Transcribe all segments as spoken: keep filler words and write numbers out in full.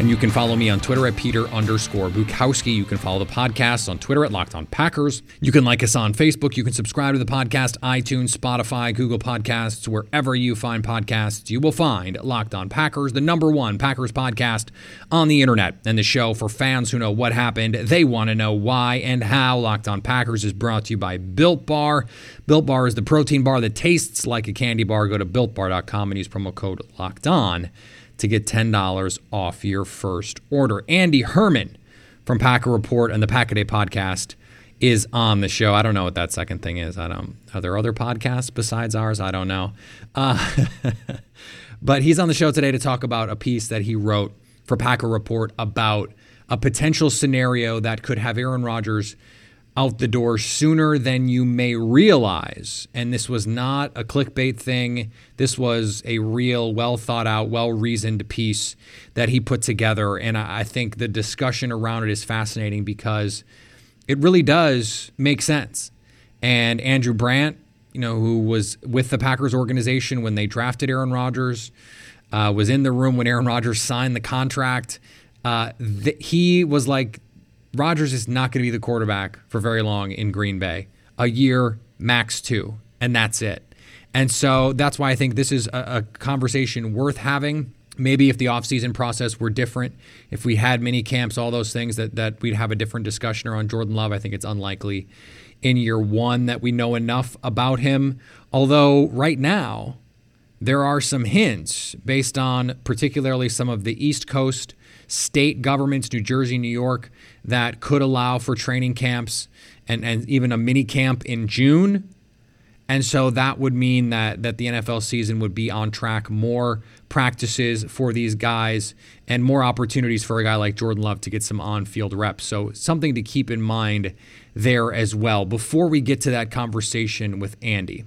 and you can follow me on Twitter at Peter underscore Bukowski. You can follow the podcast on Twitter at Locked On Packers. You can like us on Facebook. You can subscribe to the podcast, iTunes, Spotify, Google Podcasts, wherever you find podcasts. You will find Locked On Packers, the number one Packers podcast on the internet, and the show for fans who know what happened. They want to know why and how. Locked On Packers is brought to you by Built Bar. Built Bar is the protein bar that tastes like a candy bar. Go to built bar dot com and use promo code Locked On to get ten dollars off your first order. Andy Herman from Packer Report and the Pack-A-Day podcast is on the show. I don't know what that second thing is. I don't. Are there other podcasts besides ours? I don't know. Uh, but he's on the show today to talk about a piece that he wrote for Packer Report about a potential scenario that could have Aaron Rodgers out the door sooner than you may realize. And this was not a clickbait thing. This was a real, well-thought-out, well-reasoned piece that he put together. And I think the discussion around it is fascinating because it really does make sense. And Andrew Brandt, you know, who was with the Packers organization when they drafted Aaron Rodgers, uh, was in the room when Aaron Rodgers signed the contract. Uh, th- he was like, Rodgers is not going to be the quarterback for very long in Green Bay. A year, max two, and that's it. And so that's why I think this is a, a conversation worth having. Maybe if the offseason process were different, if we had mini camps, all those things, that, that we'd have a different discussion around Jordan Love. I think it's unlikely in year one that we know enough about him. Although right now, there are some hints based on particularly some of the East Coast state governments, New Jersey, New York, that could allow for training camps and, and even a mini camp in June. And so that would mean that that the N F L season would be on track, more practices for these guys and more opportunities for a guy like Jordan Love to get some on-field reps. So something to keep in mind there as well. Before we get to that conversation with Andy,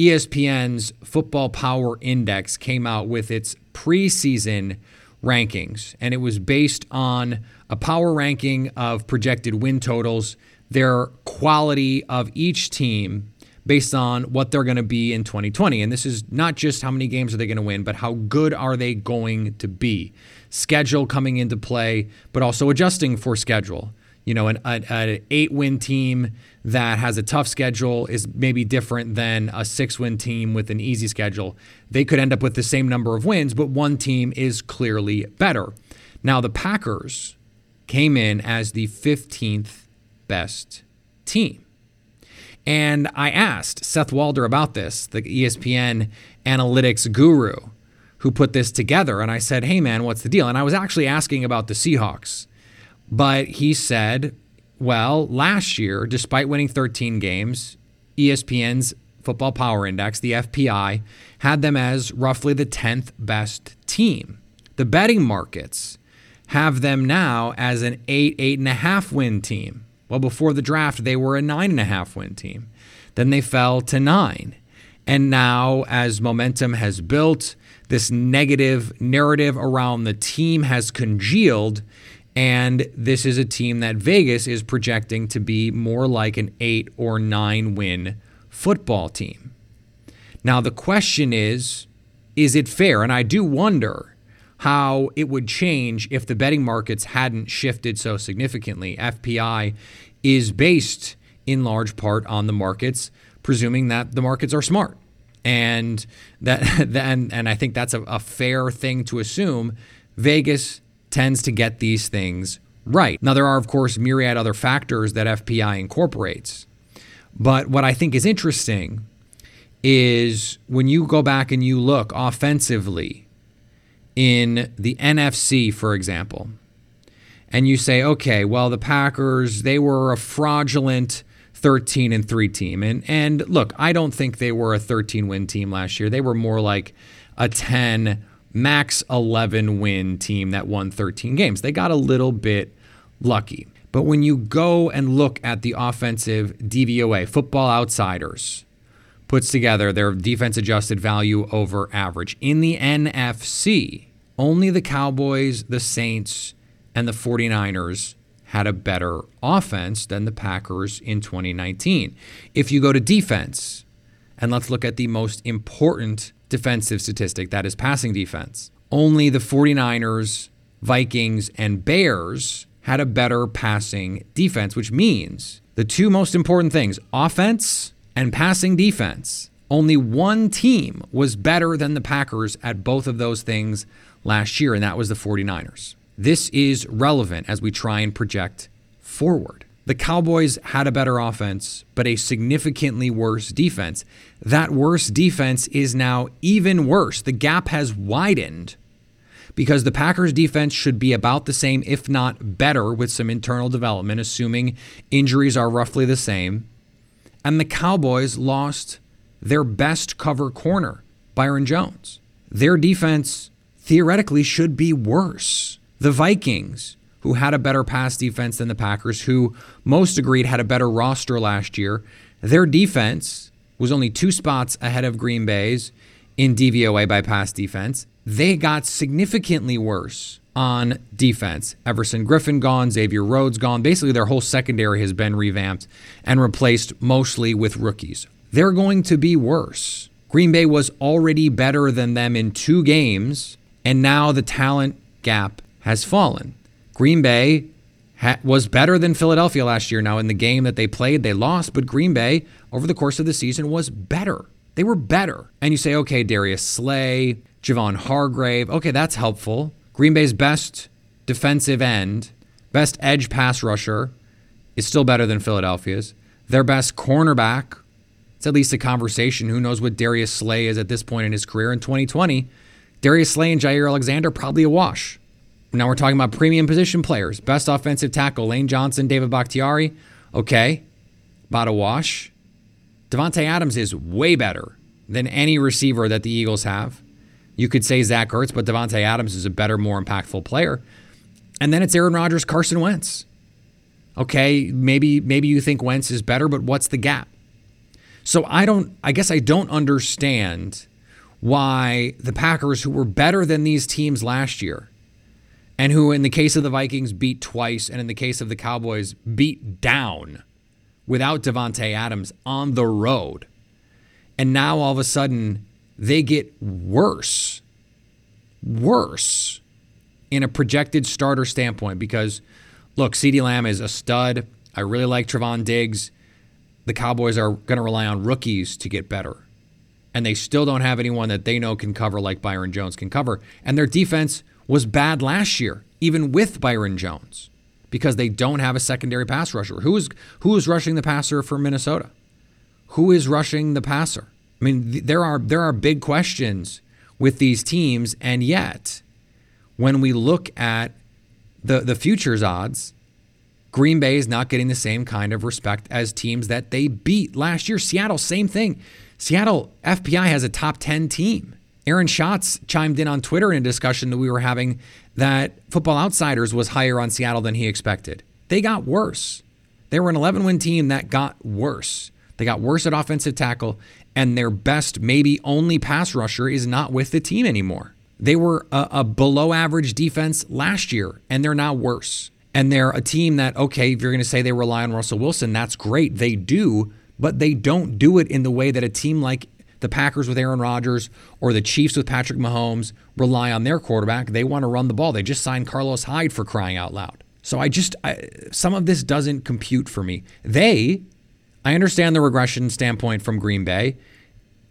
E S P N's Football Power Index came out with its preseason rankings, and it was based on a power ranking of projected win totals, their quality of each team based on what they're going to be in twenty twenty. And this is not just how many games are they going to win, but how good are they going to be? Schedule coming into play, but also adjusting for schedule. You know, an, an, an eight-win team that has a tough schedule is maybe different than a six-win team with an easy schedule. They could end up with the same number of wins, but one team is clearly better. Now, the Packers came in as the fifteenth best team. And I asked Seth Walder about this, the E S P N analytics guru who put this together. And I said, hey, man, what's the deal? And I was actually asking about the Seahawks. But he said, well, last year, despite winning thirteen games, E S P N's Football Power Index, the F P I, had them as roughly the tenth best team. The betting markets have them now as an eight, eight and a half win team. Well, before the draft, they were a nine and a half win team. Then they fell to nine. And now, as momentum has built, this negative narrative around the team has congealed. And this is a team that Vegas is projecting to be more like an eight or nine win football team. Now, the question is, is it fair? And I do wonder how it would change if the betting markets hadn't shifted so significantly. F P I is based in large part on the markets, presuming that the markets are smart. And that, and, and I think that's a, a fair thing to assume. Vegas tends to get these things right. Now, there are, of course, myriad other factors that F P I incorporates. But what I think is interesting is when you go back and you look offensively in the N F C, for example, and you say, okay, well, the Packers, they were a fraudulent thirteen and three team. And and look, I don't think they were a thirteen-win team last year. They were more like a ten, max eleven-win team that won thirteen games. They got a little bit lucky. But when you go and look at the offensive D V O A, Football Outsiders puts together their defense-adjusted value over average. In the N F C, only the Cowboys, the Saints, and the forty-niners had a better offense than the Packers in twenty nineteen. If you go to defense, and let's look at the most important defensive statistic, that is passing defense, only the forty-niners, Vikings, and Bears had a better passing defense, which means the two most important things, offense and passing defense, only one team was better than the Packers at both of those things last year, and that was the forty-niners. This is relevant as we try and project forward. The Cowboys had a better offense, but a significantly worse defense. That worse defense is now even worse. The gap has widened because the Packers' defense should be about the same, if not better, with some internal development, assuming injuries are roughly the same. And the Cowboys lost their best cover corner, Byron Jones. Their defense theoretically should be worse. The Vikings, who had a better pass defense than the Packers, who most agreed had a better roster last year, their defense was only two spots ahead of Green Bay's in D V O A by pass defense. They got significantly worse on defense. Everson Griffin gone, Xavier Rhodes gone. Basically, their whole secondary has been revamped and replaced mostly with rookies. They're going to be worse. Green Bay was already better than them in two games, and now the talent gap has fallen. Green Bay ha- was better than Philadelphia last year. Now, in the game that they played, they lost, but Green Bay, over the course of the season, was better. They were better. And you say, okay, Darius Slay, Javon Hargrave, okay, that's helpful. Green Bay's best defensive end, best edge pass rusher is still better than Philadelphia's. Their best cornerback, it's at least a conversation. Who knows what Darius Slay is at this point in his career? In twenty twenty, Darius Slay and Jair Alexander, probably a wash. Now we're talking about premium position players. Best offensive tackle, Lane Johnson, David Bakhtiari. Okay, about a wash. Devontae Adams is way better than any receiver that the Eagles have. You could say Zach Ertz, but Devontae Adams is a better, more impactful player. And then it's Aaron Rodgers, Carson Wentz. Okay, maybe maybe you think Wentz is better, but what's the gap? So I don't. I guess I don't understand why the Packers, who were better than these teams last year, and who in the case of the Vikings beat twice, and in the case of the Cowboys beat down without Devontae Adams on the road. And now all of a sudden they get worse, worse in a projected starter standpoint because, look, CeeDee Lamb is a stud. I really like Trevon Diggs. The Cowboys are going to rely on rookies to get better. And they still don't have anyone that they know can cover like Byron Jones can cover. And their defense was bad last year, even with Byron Jones, because they don't have a secondary pass rusher. Who is who is rushing the passer for Minnesota? Who is rushing the passer? I mean, th- there are there are big questions with these teams, and yet, when we look at the the futures odds, Green Bay is not getting the same kind of respect as teams that they beat last year. Seattle, same thing. Seattle, F P I has a top ten team. Aaron Schatz chimed in on Twitter in a discussion that we were having that Football Outsiders was higher on Seattle than he expected. They got worse. They were an eleven-win team that got worse. They got worse at offensive tackle, and their best, maybe only pass rusher is not with the team anymore. They were a, a below-average defense last year, and they're now worse. And they're a team that, okay, if you're going to say they rely on Russell Wilson, that's great. They do, but they don't do it in the way that a team like the Packers with Aaron Rodgers or the Chiefs with Patrick Mahomes rely on their quarterback. They want to run the ball. They just signed Carlos Hyde, for crying out loud. So I just, I, some of this doesn't compute for me. They, I understand the regression standpoint from Green Bay.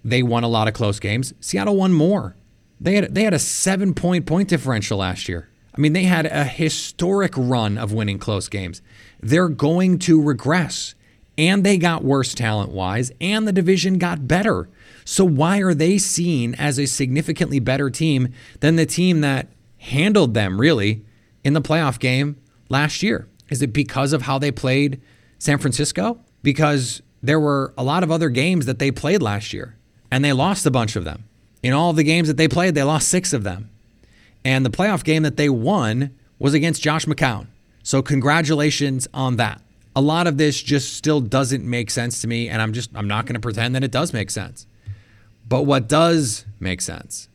They won a lot of close games. Seattle won more. They had, they had a seven-point point differential last year. I mean, they had a historic run of winning close games. They're going to regress. And they got worse talent-wise, and the division got better. So why are they seen as a significantly better team than the team that handled them, really, in the playoff game last year? Is it because of how they played San Francisco? Because there were a lot of other games that they played last year, and they lost a bunch of them. In all of the games that they played, they lost six of them. And the playoff game that they won was against Josh McCown. So congratulations on that. A lot of this just still doesn't make sense to me, and I'm just I'm not going to pretend that it does make sense. But what does make sense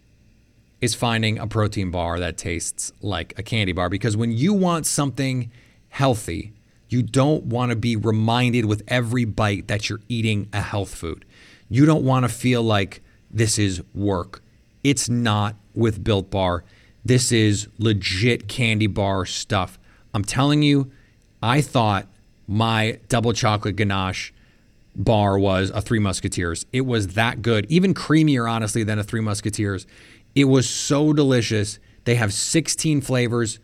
is finding a protein bar that tastes like a candy bar, because when you want something healthy, you don't want to be reminded with every bite that you're eating a health food. You don't want to feel like this is work. It's not with Built Bar. This is legit candy bar stuff. I'm telling you, I thought my double chocolate ganache bar was a Three Musketeers. It was that good, even creamier, honestly, than a Three Musketeers. It was so delicious. They have sixteen flavors.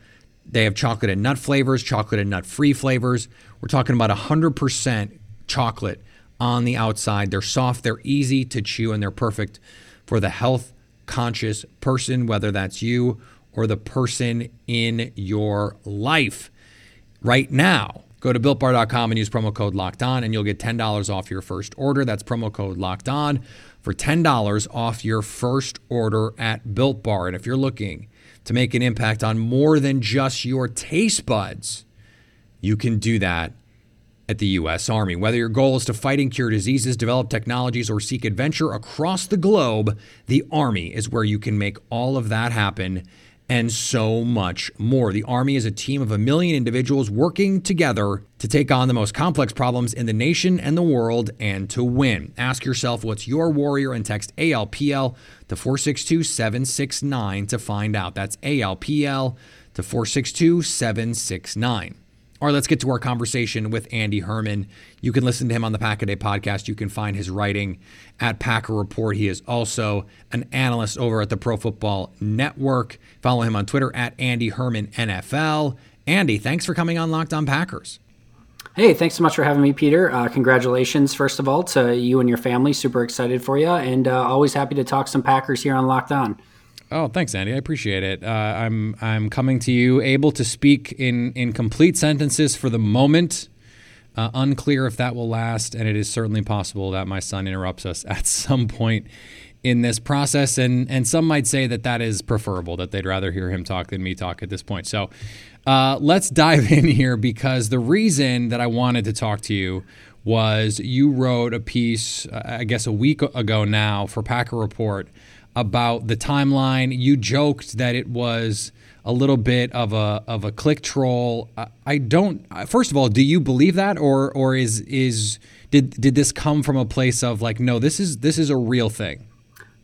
They have chocolate and nut flavors, chocolate and nut-free flavors. We're talking about one hundred percent chocolate on the outside. They're soft, they're easy to chew, and they're perfect for the health-conscious person, whether that's you or the person in your life. Right now, go to built bar dot com and use promo code Locked On, and you'll get ten dollars off your first order. That's promo code Locked On for ten dollars off your first order at Built Bar. And if you're looking to make an impact on more than just your taste buds, you can do that at the U S Army. Whether your goal is to fight and cure diseases, develop technologies, or seek adventure across the globe, the Army is where you can make all of that happen. And so much more. The Army is a team of a million individuals working together to take on the most complex problems in the nation and the world, and to win. Ask yourself, what's your warrior? And text A L P L to four six two, seven six nine to find out. That's A L P L to four six two, seven six nine. All right, let's get to our conversation with Andy Herman. You can listen to him on the Pack-A-Day podcast. You can find his writing at Packer Report. He is also an analyst over at the Pro Football Network. Follow him on Twitter at Andy Herman N F L. Andy, thanks for coming on Locked On Packers. Hey, thanks so much for having me, Peter. Uh, congratulations, first of all, to you and your family. Super excited for you, and uh, always happy to talk some Packers here on Locked On. Oh, thanks, Andy. I appreciate it. Uh, I'm I'm coming to you able to speak in, in complete sentences for the moment. Uh, unclear if that will last, and it is certainly possible that my son interrupts us at some point in this process. And, and some might say that that is preferable, that they'd rather hear him talk than me talk at this point. So uh, let's dive in here, because the reason that I wanted to talk to you was you wrote a piece, uh, I guess a week ago now, for Packer Report about the timeline. You joked that it was a little bit of a of a click troll. I, I don't. First of all, do you believe that, or or is is did did this come from a place of like, no, this is this is a real thing?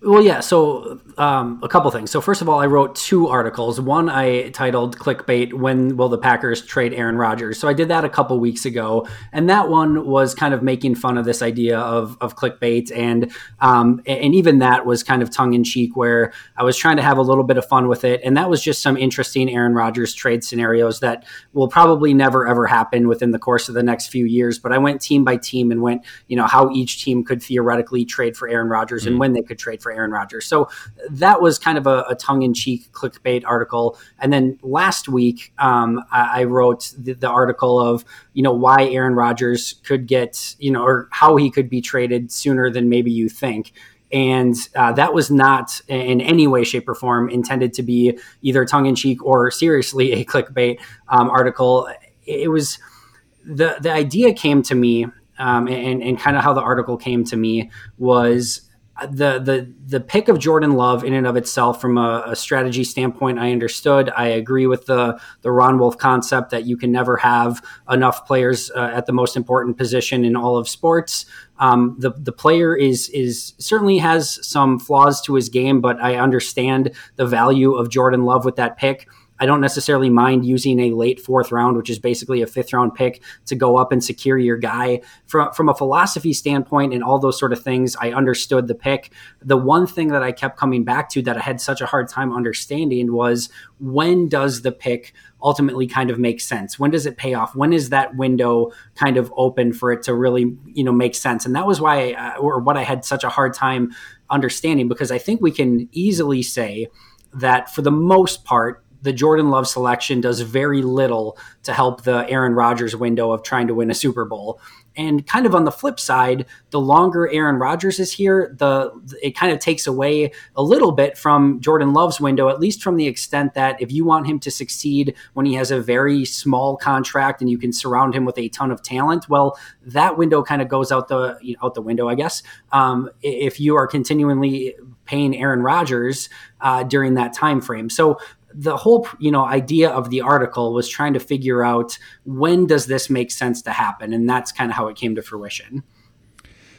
Well, yeah. So um, a couple things. So first of all, I wrote two articles. One I titled "Clickbait: When Will the Packers Trade Aaron Rodgers?" So I did that a couple weeks ago, and that one was kind of making fun of this idea of of clickbait, and um, and even that was kind of tongue in cheek, where I was trying to have a little bit of fun with it, and that was just some interesting Aaron Rodgers trade scenarios that will probably never ever happen within the course of the next few years. But I went team by team and went, you know, how each team could theoretically trade for Aaron Rodgers mm-hmm. and when they could trade for Aaron Aaron Rodgers. So that was kind of a, a tongue-in-cheek clickbait article. And then last week, um, I, I wrote the, the article of, you know, why Aaron Rodgers could get, you know, or how he could be traded sooner than maybe you think. And uh, that was not in any way, shape, or form intended to be either tongue-in-cheek or seriously a clickbait um, article. It was the the idea came to me, um, and, and kind of how the article came to me was the the the pick of Jordan Love in and of itself from a, a strategy standpoint, I understood. I agree with the the Ron Wolf concept that you can never have enough players uh, at the most important position in all of sports. Um, the the player is is certainly has some flaws to his game, but I understand the value of Jordan Love with that pick. I don't necessarily mind using a late fourth round, which is basically a fifth round pick, to go up and secure your guy. From, from a philosophy standpoint and all those sort of things, I understood the pick. The one thing that I kept coming back to that I had such a hard time understanding was, when does the pick ultimately kind of make sense? When does it pay off? When is that window kind of open for it to really, you know, make sense? And that was why, I, or what I had such a hard time understanding, because I think we can easily say that for the most part, the Jordan Love selection does very little to help the Aaron Rodgers window of trying to win a Super Bowl. And kind of on the flip side, the longer Aaron Rodgers is here, the it kind of takes away a little bit from Jordan Love's window, at least from the extent that if you want him to succeed when he has a very small contract and you can surround him with a ton of talent, well, that window kind of goes out the you know, out the window, I guess. Um, if you are continually paying Aaron Rodgers uh, during that time frame, so. The whole, you know, idea of the article was trying to figure out, when does this make sense to happen? And that's kind of how it came to fruition.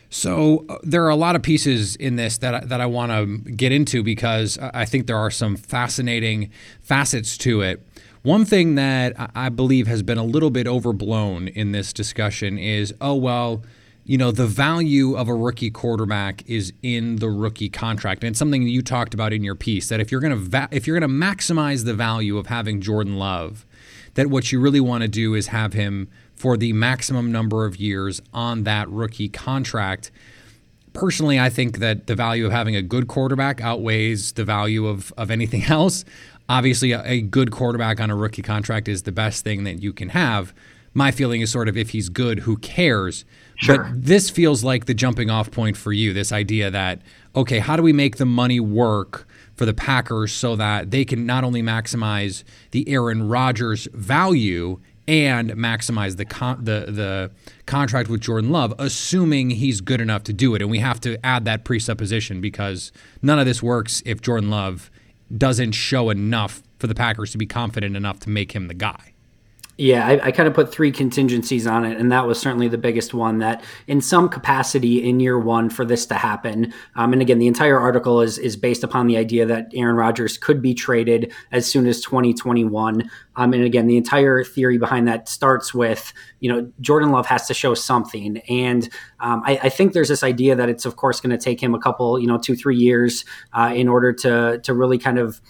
So uh, there are a lot of pieces in this that, that I want to get into, because I think there are some fascinating facets to it. One thing that I believe has been a little bit overblown in this discussion is, oh, well, you know, the value of a rookie quarterback is in the rookie contract. And it's something you talked about in your piece, that if you're going to va- if you're going to maximize the value of having Jordan Love, that what you really want to do is have him for the maximum number of years on that rookie contract. Personally, I think that the value of having a good quarterback outweighs the value of, of anything else. Obviously, a, a good quarterback on a rookie contract is the best thing that you can have. My feeling is sort of, if he's good, who cares? Sure. But this feels like the jumping off point for you, this idea that, okay, how do we make the money work for the Packers so that they can not only maximize the Aaron Rodgers value and maximize the con- the the contract with Jordan Love, assuming he's good enough to do it? And we have to add that presupposition, because none of this works if Jordan Love doesn't show enough for the Packers to be confident enough to make him the guy. Yeah, I, I kind of put three contingencies on it, and that was certainly the biggest one, that in some capacity in year one for this to happen. Um, and again, the entire article is is based upon the idea that Aaron Rodgers could be traded as soon as twenty twenty-one. Um, and again, the entire theory behind that starts with, you know, Jordan Love has to show something. And um, I, I think there's this idea that it's, of course, going to take him a couple, you know, two, three years uh, in order to to really kind of,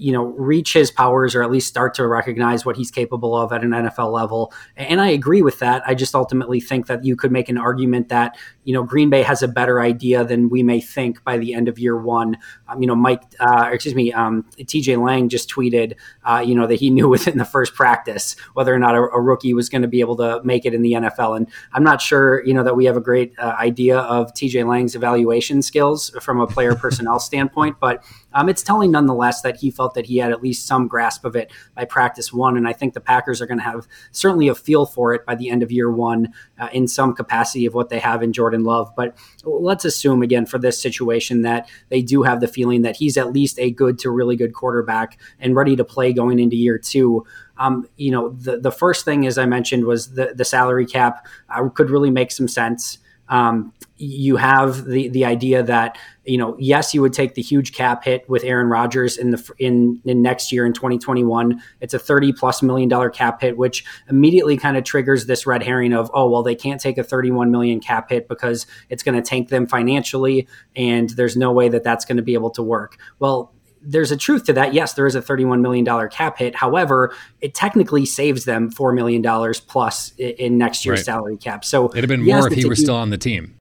you know, reach his powers, or at least start to recognize what he's capable of at an N F L level. And I agree with that. I just ultimately think that you could make an argument that, you know, Green Bay has a better idea than we may think by the end of year one. Um, you know, Mike, uh, excuse me, um, T J Lang just tweeted, uh, you know, that he knew within the first practice whether or not a, a rookie was going to be able to make it in the N F L. And I'm not sure, you know, that we have a great uh, idea of T J Lang's evaluation skills from a player personnel standpoint, but Um, it's telling nonetheless that he felt that he had at least some grasp of it by practice one. And I think the Packers are going to have certainly a feel for it by the end of year one uh, in some capacity of what they have in Jordan Love. But let's assume, again, for this situation, that they do have the feeling that he's at least a good to really good quarterback and ready to play going into year two. Um, you know, the, the first thing, as I mentioned, was the, the salary cap uh, could really make some sense. Um, you have the, the idea that, you know, yes, you would take the huge cap hit with Aaron Rodgers in the in, in next year in twenty twenty-one. It's a thirty plus million dollar cap hit, which immediately kind of triggers this red herring of, oh, well, they can't take a thirty-one million cap hit because it's going to tank them financially, and there's no way that that's going to be able to work. Well, there's a truth to that. Yes, there is a thirty-one million dollar cap hit. However, it technically saves them four million dollars plus in next year's right. salary cap. So it'd have been yes, more if he were huge, still on the team.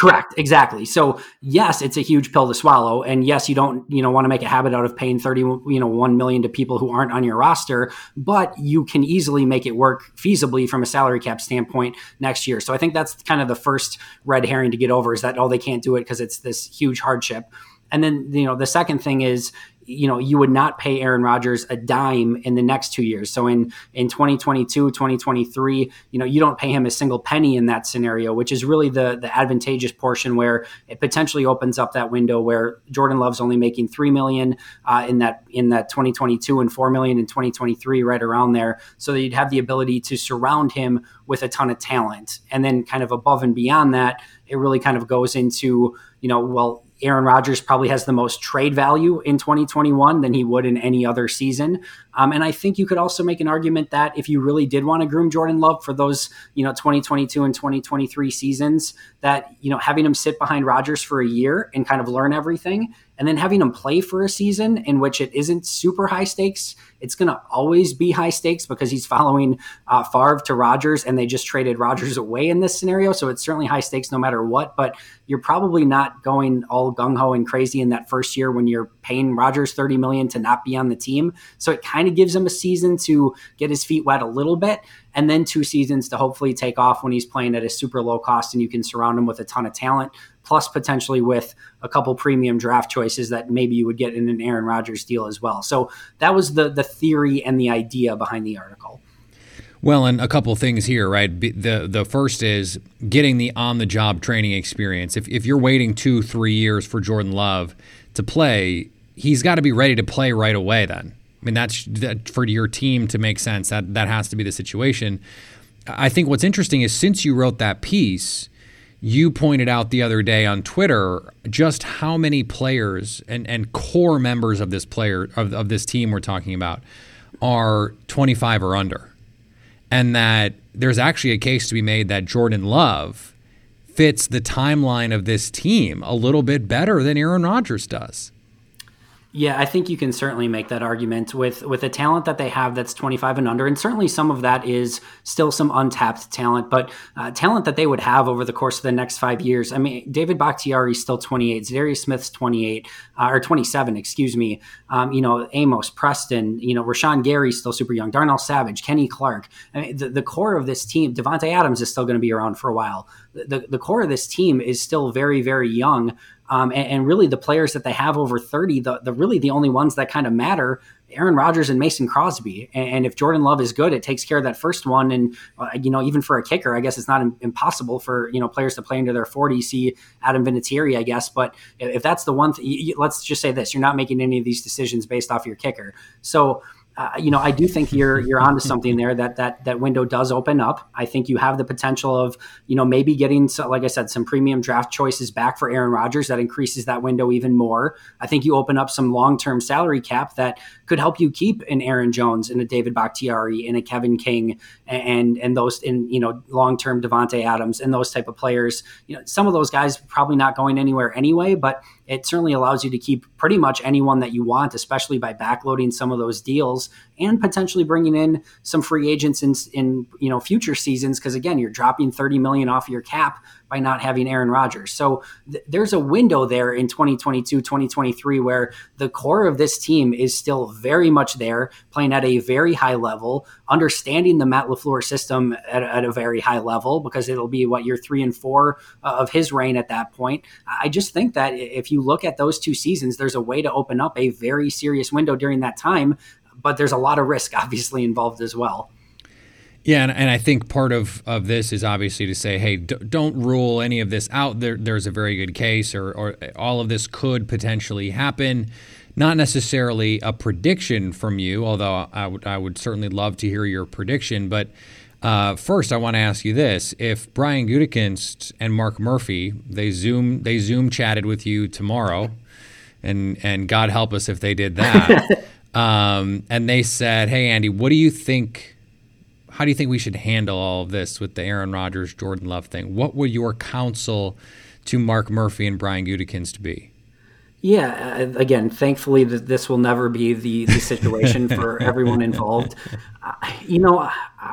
Correct. Exactly. So yes, it's a huge pill to swallow. And yes, you don't, you know, want to make a habit out of paying thirty, you know, one million to people who aren't on your roster, but you can easily make it work feasibly from a salary cap standpoint next year. So I think that's kind of the first red herring to get over, is that, oh, they can't do it because it's this huge hardship. And then, you know, the second thing is, you know, you would not pay Aaron Rodgers a dime in the next two years. So in, in twenty twenty-two, twenty twenty-three, you know, you don't pay him a single penny in that scenario, which is really the, the advantageous portion where it potentially opens up that window where Jordan Love's only making three million dollars uh, in that, in that twenty twenty-two and four million dollars in twenty twenty-three, right around there. So that you'd have the ability to surround him with a ton of talent. And then kind of above and beyond that, it really kind of goes into, you know, well, Aaron Rodgers probably has the most trade value in twenty twenty-one than he would in any other season. Um, and I think you could also make an argument that if you really did want to groom Jordan Love for those, you know, twenty twenty-two and twenty twenty-three seasons, that, you know, having him sit behind Rodgers for a year and kind of learn everything, and then having him play for a season in which it isn't super high stakes. It's going to always be high stakes because he's following uh, Favre to Rodgers, and they just traded Rodgers away in this scenario. So it's certainly high stakes no matter what, but you're probably not going all gung-ho and crazy in that first year when you're paying Rodgers thirty million dollars to not be on the team. So it kind of gives him a season to get his feet wet a little bit, and then two seasons to hopefully take off when he's playing at a super low cost and you can surround him with a ton of talent, plus potentially with a couple premium draft choices that maybe you would get in an Aaron Rodgers deal as well. So that was the the theory and the idea behind the article. Well, and a couple things here, right? The the first is getting the on-the-job training experience. If if you're waiting two, three years for Jordan Love to play, he's got to be ready to play right away then. I mean, that's that, for your team to make sense, that that has to be the situation. I think what's interesting is since you wrote that piece, you pointed out the other day on Twitter just how many players and, and core members of this player of, of this team we're talking about are twenty-five or under, and that there's actually a case to be made that Jordan Love fits the timeline of this team a little bit better than Aaron Rodgers does. Yeah, I think you can certainly make that argument with with the talent that they have that's twenty-five and under, and certainly some of that is still some untapped talent, but uh, talent that they would have over the course of the next five years. I mean, David Bakhtiari is still twenty-eight, Zadarius Smith's twenty-eight, uh, or twenty-seven, excuse me. Um, you know, Amos, Preston, you know, Rashawn Gary's still super young, Darnell Savage, Kenny Clark. I mean, the, the core of this team, Devontae Adams is still going to be around for a while. The, the core of this team is still very, very young. Um, and, and really the players that they have over thirty, the, the really the only ones that kind of matter, Aaron Rodgers and Mason Crosby. And, and if Jordan Love is good, it takes care of that first one. And, uh, you know, even for a kicker, I guess it's not im- impossible for, you know, players to play into their forty, see Adam Vinatieri, I guess. But if that's the one thing, let's just say this, you're not making any of these decisions based off your kicker. So, Uh, you know, I do think you're you're onto something there. That that that window does open up. I think you have the potential of, you know, maybe getting, so, like I said, some premium draft choices back for Aaron Rodgers. That increases that window even more. I think you open up some long-term salary cap that could help you keep an Aaron Jones and a David Bakhtiari and a Kevin King and and those in you know long-term Devontae Adams and those type of players. You know, some of those guys probably not going anywhere anyway, but it certainly allows you to keep pretty much anyone that you want, especially by backloading some of those deals and potentially bringing in some free agents in, in you know, future seasons. Because again, you're dropping thirty million dollars off your cap by not having Aaron Rodgers. So th- there's a window there in twenty twenty-two, twenty twenty-three, where the core of this team is still very much there, playing at a very high level, understanding the Matt LaFleur system at, at a very high level, because it'll be what year three and four uh, of his reign at that point. I just think that if you look at those two seasons, there's a way to open up a very serious window during that time, but there's a lot of risk obviously involved as well. Yeah, and, and I think part of, of this is obviously to say, hey, d- don't rule any of this out. There, there's a very good case, or, or all of this could potentially happen. Not necessarily a prediction from you, although I would I would certainly love to hear your prediction. But uh, first, I want to ask you this: if Brian Gutekunst and Mark Murphy they zoom they zoom chatted with you tomorrow, and and God help us if they did that, um, and they said, hey, Andy, what do you think? How do you think we should handle all of this with the Aaron Rodgers, Jordan Love thing? What would your counsel to Mark Murphy and Brian Gutekunst be? Yeah, again, thankfully that this will never be the, the situation for everyone involved. Uh, you know,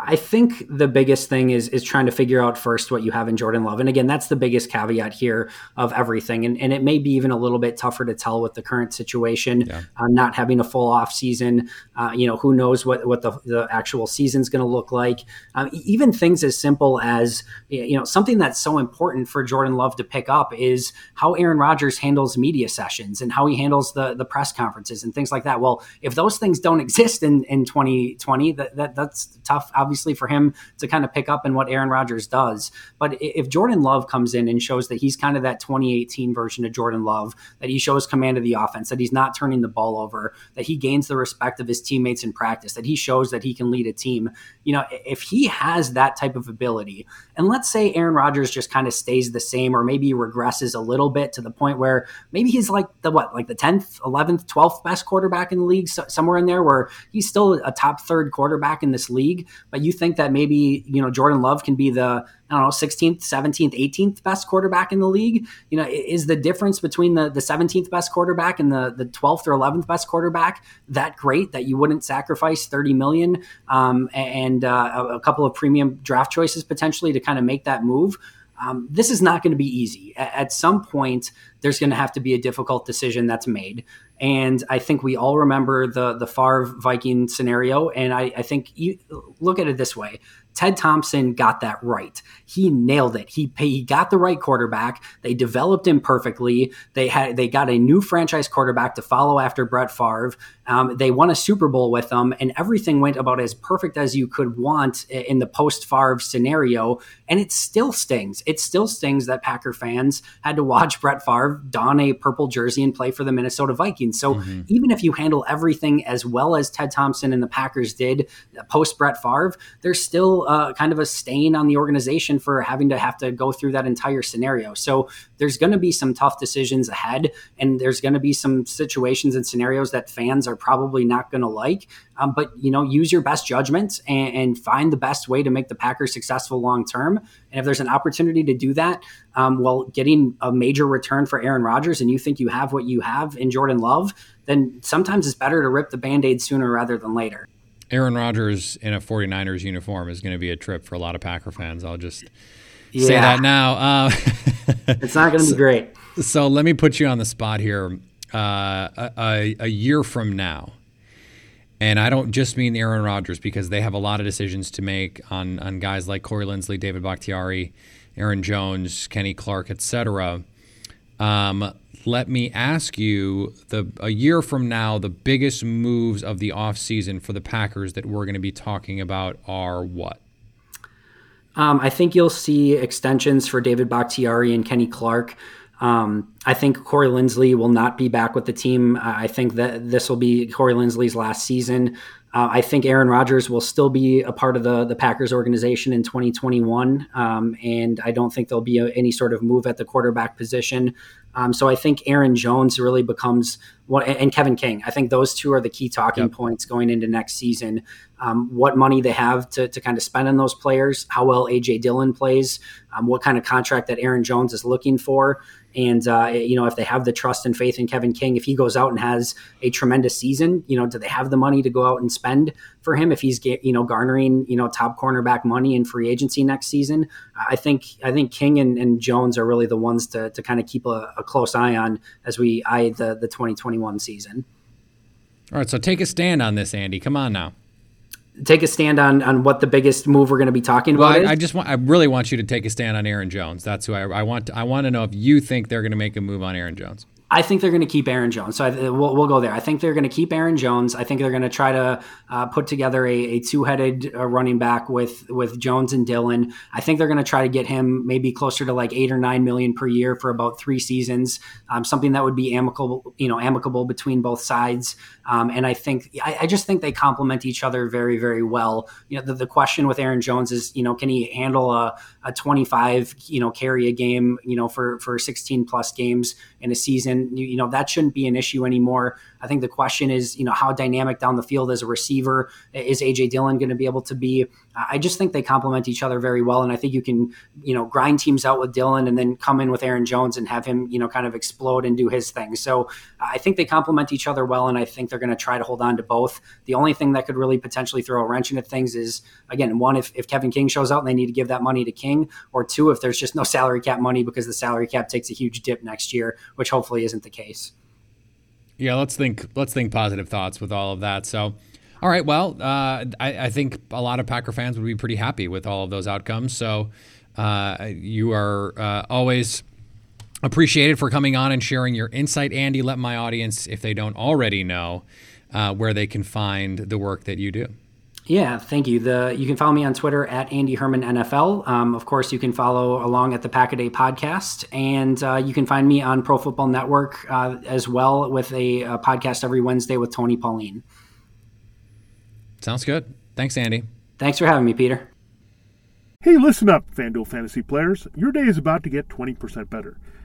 I think the biggest thing is is trying to figure out first what you have in Jordan Love. And again, that's the biggest caveat here of everything. And, and it may be even a little bit tougher to tell with the current situation, yeah. uh, not having a full off season. Uh, you know, who knows what, what the, the actual season's going to look like. Um, even things as simple as, you know, something that's so important for Jordan Love to pick up is how Aaron Rodgers handles media sessions and how he handles the, the press conferences and things like that. Well, if those things don't exist in, in twenty twenty, that, that that's tough, obviously, for him to kind of pick up in what Aaron Rodgers does. But if Jordan Love comes in and shows that he's kind of that twenty eighteen version of Jordan Love, that he shows command of the offense, that he's not turning the ball over, that he gains the respect of his teammates in practice, that he shows that he can lead a team, you know, if he has that type of ability, and let's say Aaron Rodgers just kind of stays the same or maybe regresses a little bit to the point where maybe he's like the what, like the tenth, eleventh, twelfth best quarterback in the league, so, somewhere in there where he's still a top third quarterback in this league. But you think that maybe, you know, Jordan Love can be the, I don't know, sixteenth, seventeenth, eighteenth best quarterback in the league. You know, is the difference between the, the seventeenth best quarterback and the, the twelfth or eleventh best quarterback that great that you wouldn't sacrifice thirty million dollars um, and uh, a couple of premium draft choices potentially to kind of make that move? Um, this is not going to be easy. A- at some point, there's going to have to be a difficult decision that's made. And I think we all remember the the Favre Viking scenario. And I, I think you look at it this way. Ted Thompson got that right. He nailed it. He he got the right quarterback. They developed him perfectly. They had they got a new franchise quarterback to follow after Brett Favre. Um, they won a Super Bowl with them, and everything went about as perfect as you could want in the post-Favre scenario. And it still stings. It still stings that Packer fans had to watch Brett Favre don a purple jersey and play for the Minnesota Vikings. So mm-hmm. even if you handle everything as well as Ted Thompson and the Packers did post-Brett Favre, there's still Uh, kind of a stain on the organization for having to have to go through that entire scenario. So there's going to be some tough decisions ahead, and there's going to be some situations and scenarios that fans are probably not going to like. Um, but, you know, use your best judgment and, and find the best way to make the Packers successful long term. And if there's an opportunity to do that um, while getting a major return for Aaron Rodgers, and you think you have what you have in Jordan Love, then sometimes it's better to rip the Band-Aid sooner rather than later. Aaron Rodgers in a 49ers uniform is going to be a trip for a lot of Packer fans. I'll just yeah. say that now. Uh, it's not going to be great. So, so let me put you on the spot here. Uh, a, a year from now, and I don't just mean Aaron Rodgers, because they have a lot of decisions to make on, on guys like Corey Linsley, David Bakhtiari, Aaron Jones, Kenny Clark, et cetera. Um, Let me ask you, the a year from now, the biggest moves of the offseason for the Packers that we're going to be talking about are what? Um, I think you'll see extensions for David Bakhtiari and Kenny Clark. Um, I think Corey Linsley will not be back with the team. Uh, I think that this will be Corey Linsley's last season. Uh, I think Aaron Rodgers will still be a part of the, the Packers organization in twenty twenty-one, um, and I don't think there'll be a, any sort of move at the quarterback position. Um, so I think Aaron Jones really becomes what, and Kevin King. I think those two are the key talking yep. points going into next season. Um, what money they have to, to kind of spend on those players, how well A J. Dillon plays, um, what kind of contract that Aaron Jones is looking for. And, uh, you know, if they have the trust and faith in Kevin King, if he goes out and has a tremendous season, you know, do they have the money to go out and spend for him if he's, get, you know, garnering, you know, top cornerback money in free agency next season? I think I think King and, and Jones are really the ones to, to kind of keep a, a close eye on as we eye the, the twenty twenty-one season. All right, so take a stand on this, Andy. Come on now. Take a stand on, on what the biggest move we're going to be talking about. Well, I, is. I just want I really want you to take a stand on Aaron Jones. That's who I, I want. To, I want to know if you think they're going to make a move on Aaron Jones. I think they're going to keep Aaron Jones. So I, we'll, we'll go there. I think they're going to keep Aaron Jones. I think they're going to try to uh, put together a, a two-headed uh, running back with, with Jones and Dillon. I think they're going to try to get him maybe closer to like eight or nine million per year for about three seasons, um, something that would be amicable, you know, amicable between both sides. Um, and I think, I, I just think they complement each other very, very well. You know, the, the question with Aaron Jones is, you know, can he handle a, a twenty-five, you know, carry a game, you know, for, for sixteen plus games in a season? You know, that shouldn't be an issue anymore. I think the question is, you know, how dynamic down the field as a receiver is A J. Dillon going to be able to be? I just think they complement each other very well. And I think you can, you know, grind teams out with Dillon and then come in with Aaron Jones and have him, you know, kind of explode and do his thing. So I think they complement each other well. And I think they're going to try to hold on to both. The only thing that could really potentially throw a wrench into things is, again, one, if, if Kevin King shows out and they need to give that money to King, or two, if there's just no salary cap money because the salary cap takes a huge dip next year, which hopefully isn't the case. Yeah. Let's think, let's think positive thoughts with all of that. So, all right. Well, uh, I, I think a lot of Packer fans would be pretty happy with all of those outcomes. So uh, you are uh, always appreciated for coming on and sharing your insight, Andy. Let my audience, if they don't already know, uh, where they can find the work that you do. Yeah, thank you. The You can follow me on Twitter at Andy Herman N F L. Um, of course, you can follow along at the Pack-A-Day podcast, and uh, you can find me on Pro Football Network uh, as well, with a, a podcast every Wednesday with Tony Pauline. Sounds good. Thanks, Andy. Thanks for having me, Peter. Hey, listen up, FanDuel Fantasy players. Your day is about to get twenty percent better.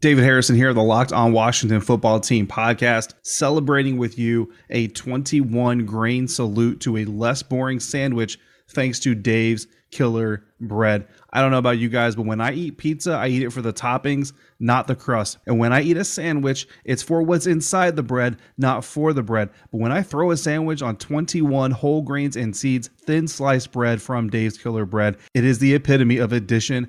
David Harrison here, the Locked On Washington Football Team podcast, celebrating with you a twenty-one grain salute to a less boring sandwich thanks to Dave's Killer Bread. I don't know about you guys, but when I eat pizza, I eat it for the toppings, not the crust. And when I eat a sandwich, it's for what's inside the bread, not for the bread. But when I throw a sandwich on twenty-one whole grains and seeds, thin sliced bread from Dave's Killer Bread, it is the epitome of addition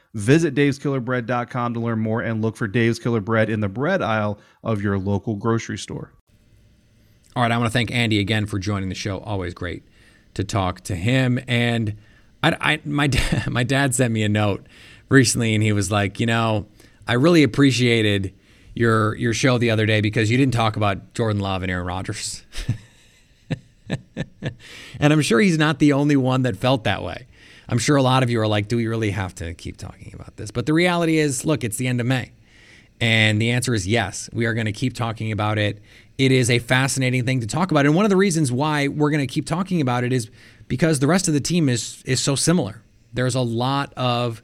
Visit daves killer bread dot com to learn more and look for Dave's Killer Bread in the bread aisle of your local grocery store. All right, I want to thank Andy again for joining the show. Always great to talk to him. And I, I my dad, my dad sent me a note recently, and he was like, you know, I really appreciated your your show the other day because you didn't talk about Jordan Love and Aaron Rodgers. And I'm sure he's not the only one that felt that way. I'm sure a lot of you are like, do we really have to keep talking about this? But the reality is, look, it's the end of May. And the answer is yes, we are going to keep talking about it. It is a fascinating thing to talk about. And one of the reasons why we're going to keep talking about it is because the rest of the team is is so similar. There's a lot of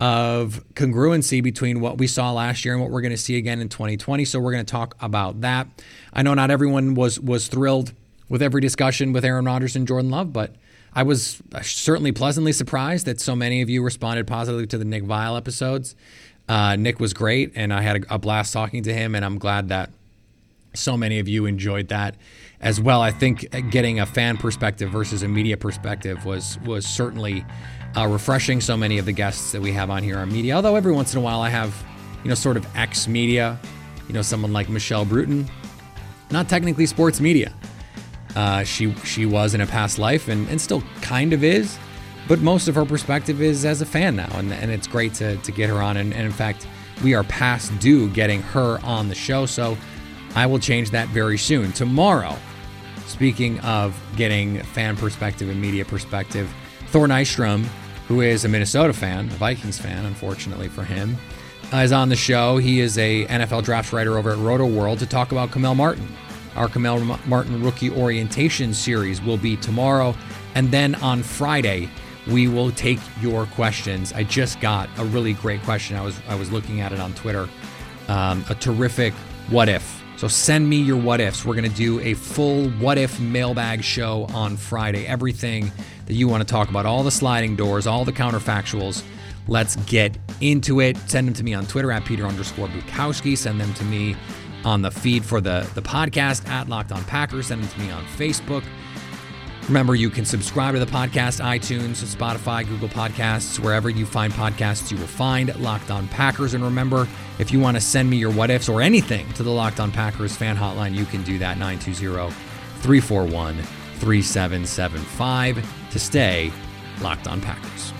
of congruency between what we saw last year and what we're going to see again in twenty twenty. So we're going to talk about that. I know not everyone was was thrilled with every discussion with Aaron Rodgers and Jordan Love, but I was certainly pleasantly surprised that so many of you responded positively to the Nick Viall episodes. Uh, Nick was great, and I had a, a blast talking to him, and I'm glad that so many of you enjoyed that as well. I think getting a fan perspective versus a media perspective was was certainly Uh, refreshing. So many of the guests that we have on here are media, although every once in a while I have, you know, sort of ex-media, you know, someone like Michelle Bruton, not technically sports media. Uh, she she was in a past life and, and still kind of is, but most of her perspective is as a fan now, and, and it's great to, to get her on. And, and in fact, we are past due getting her on the show, so I will change that very soon. Tomorrow, speaking of getting fan perspective and media perspective, Thor Nystrom, who is a Minnesota fan, a Vikings fan, unfortunately for him, uh, is on the show. He is a N F L draft writer over at RotoWorld to talk about Kamal Martin. Our Kamal Martin Rookie Orientation Series will be tomorrow. And then on Friday, we will take your questions. I just got a really great question. I was I was looking at it on Twitter. Um, a terrific what if. So send me your what ifs. We're going to do a full what if mailbag show on Friday. Everything that you want to talk about, all the sliding doors, all the counterfactuals. Let's get into it. Send them to me on Twitter at Peter underscore Bukowski. Send them to me on the feed for the, the podcast at Locked On Packers. Send them to me on Facebook. Remember, you can subscribe to the podcast, iTunes, Spotify, Google Podcasts, wherever you find podcasts, you will find Locked On Packers. And remember, if you want to send me your what ifs or anything to the Locked On Packers fan hotline, you can do that nine two zero, three four one, three seven seven five to stay Locked On Packers.